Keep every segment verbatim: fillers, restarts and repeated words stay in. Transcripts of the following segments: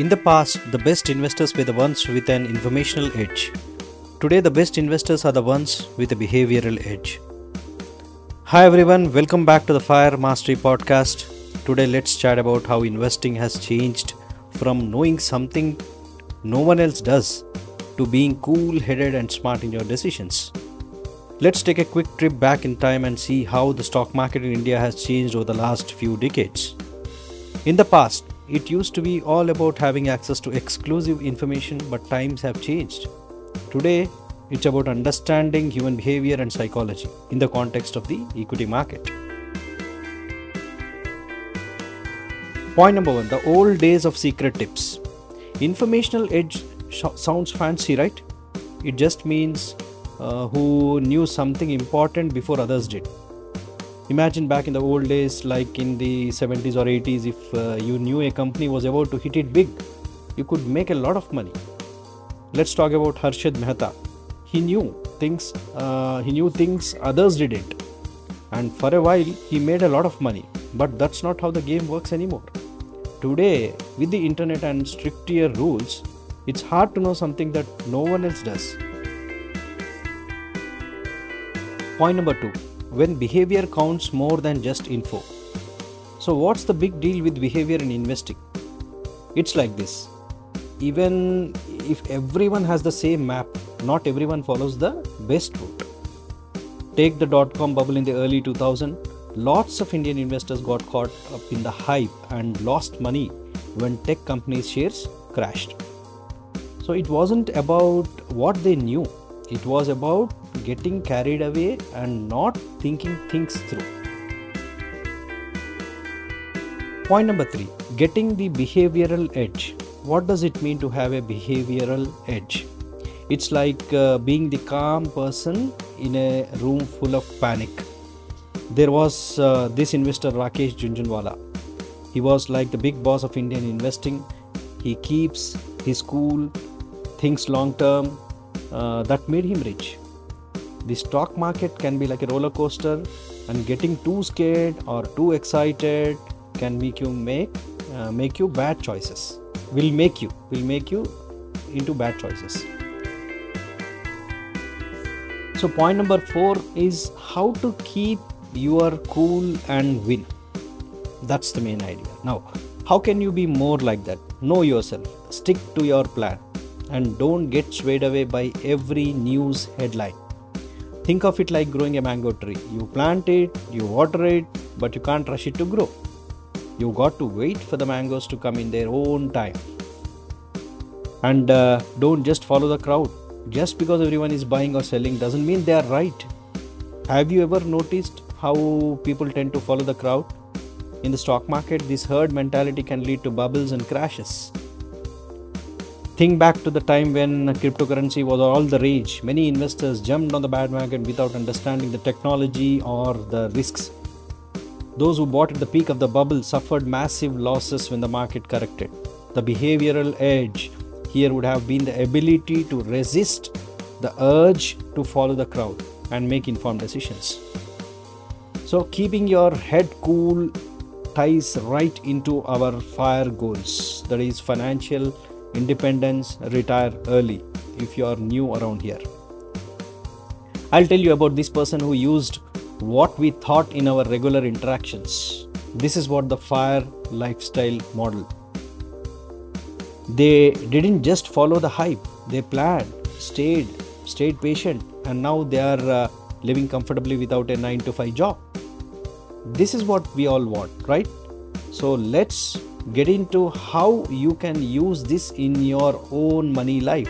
In the past, the best investors were the ones with an informational edge. Today, the best investors are the ones with a behavioral edge. Hi everyone, welcome back to the FIRE Mastery Podcast. Today, let's chat about how investing has changed from knowing something no one else does to being cool-headed and smart in your decisions. Let's take a quick trip back in time and see how the stock market in India has changed over the last few decades. In the past, it used to be all about having access to exclusive information, but times have changed. Today, it's about understanding human behavior and psychology in the context of the equity market. Point number one, the old days of secret tips. Informational edge sh- sounds fancy, right? It just means uh, who knew something important before others did. Imagine back in the old days, like in the seventies or eighties, if uh, you knew a company was about to hit it big, you could make a lot of money. Let's talk about Harshad Mehta. He knew things, uh, he knew things others didn't. And for a while, he made a lot of money. But that's not how the game works anymore. Today, with the internet and stricter rules, it's hard to know something that no one else does. Point number two. When behavior counts more than just info. So what's the big deal with behavior in investing? It's like this. Even if everyone has the same map, not everyone follows the best route. Take the dot-com bubble in the early two thousands. Lots of Indian investors got caught up in the hype and lost money when tech companies' shares crashed. So it wasn't about what they knew. It was about getting carried away and not thinking things through. Point number three, getting the behavioral edge. What does it mean to have a behavioral edge? It's like uh, being the calm person in a room full of panic. There was uh, this investor Rakesh Jhunjhunwala. He was like the big boss of Indian investing. He keeps his cool, thinks long term. Uh, that made him rich. The stock market can be like a roller coaster, and getting too scared or too excited can make you make uh, make you bad choices. Will make you will make you into bad choices. So point number four is how to keep your cool and win. That's the main idea. Now, how can you be more like that? Know yourself. Stick to your plan. And don't get swayed away by every news headline. Think of it like growing a mango tree. You plant it, you water it, but you can't rush it to grow. You got to wait for the mangoes to come in their own time. And uh, don't just follow the crowd. Just because everyone is buying or selling doesn't mean they are right. Have you ever noticed how people tend to follow the crowd? In the stock market, this herd mentality can lead to bubbles and crashes. Think back to the time when cryptocurrency was all the rage. Many investors jumped on the bandwagon without understanding the technology or the risks. Those who bought at the peak of the bubble suffered massive losses when the market corrected. The behavioral edge here would have been the ability to resist the urge to follow the crowd and make informed decisions. So keeping your head cool ties right into our FIRE goals, that is financial independence, retire early, if you are new around here. I'll tell you about this person who used what we thought in our regular interactions. This is what the FIRE lifestyle model. They didn't just follow the hype, they planned, stayed, stayed patient, and now they are uh, living comfortably without a nine to five job. This is what we all want, right? So let's get into how you can use this in your own money life.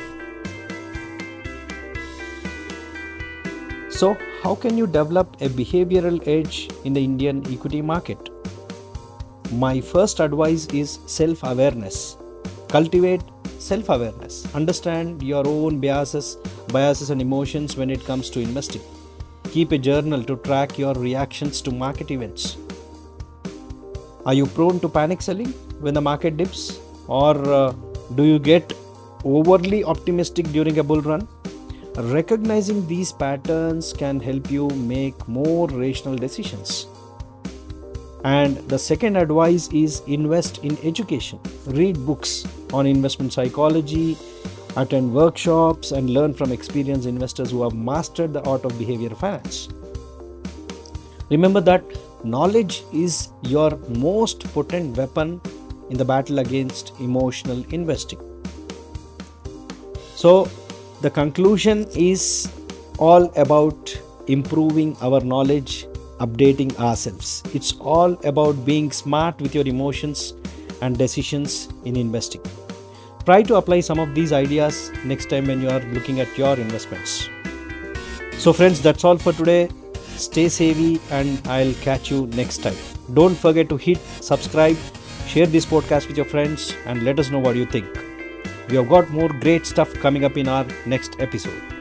So, how can you develop a behavioral edge in the Indian equity market? My first advice is self-awareness. Cultivate self-awareness. Understand your own biases, biases and emotions when it comes to investing. Keep a journal to track your reactions to market events. Are you prone to panic selling when the market dips? Or uh, do you get overly optimistic during a bull run? Recognizing these patterns can help you make more rational decisions. And the second advice is invest in education. Read books on investment psychology, attend workshops, and learn from experienced investors who have mastered the art of behavioral finance. Remember that knowledge is your most potent weapon in the battle against emotional investing. So the conclusion is all about improving our knowledge, updating ourselves. It's all about being smart with your emotions and decisions in investing. Try to apply some of these ideas next time when you are looking at your investments. So friends, that's all for today. Stay savvy, and I'll catch you next time. Don't forget to hit subscribe, share this podcast with your friends, and let us know what you think. We have got more great stuff coming up in our next episode.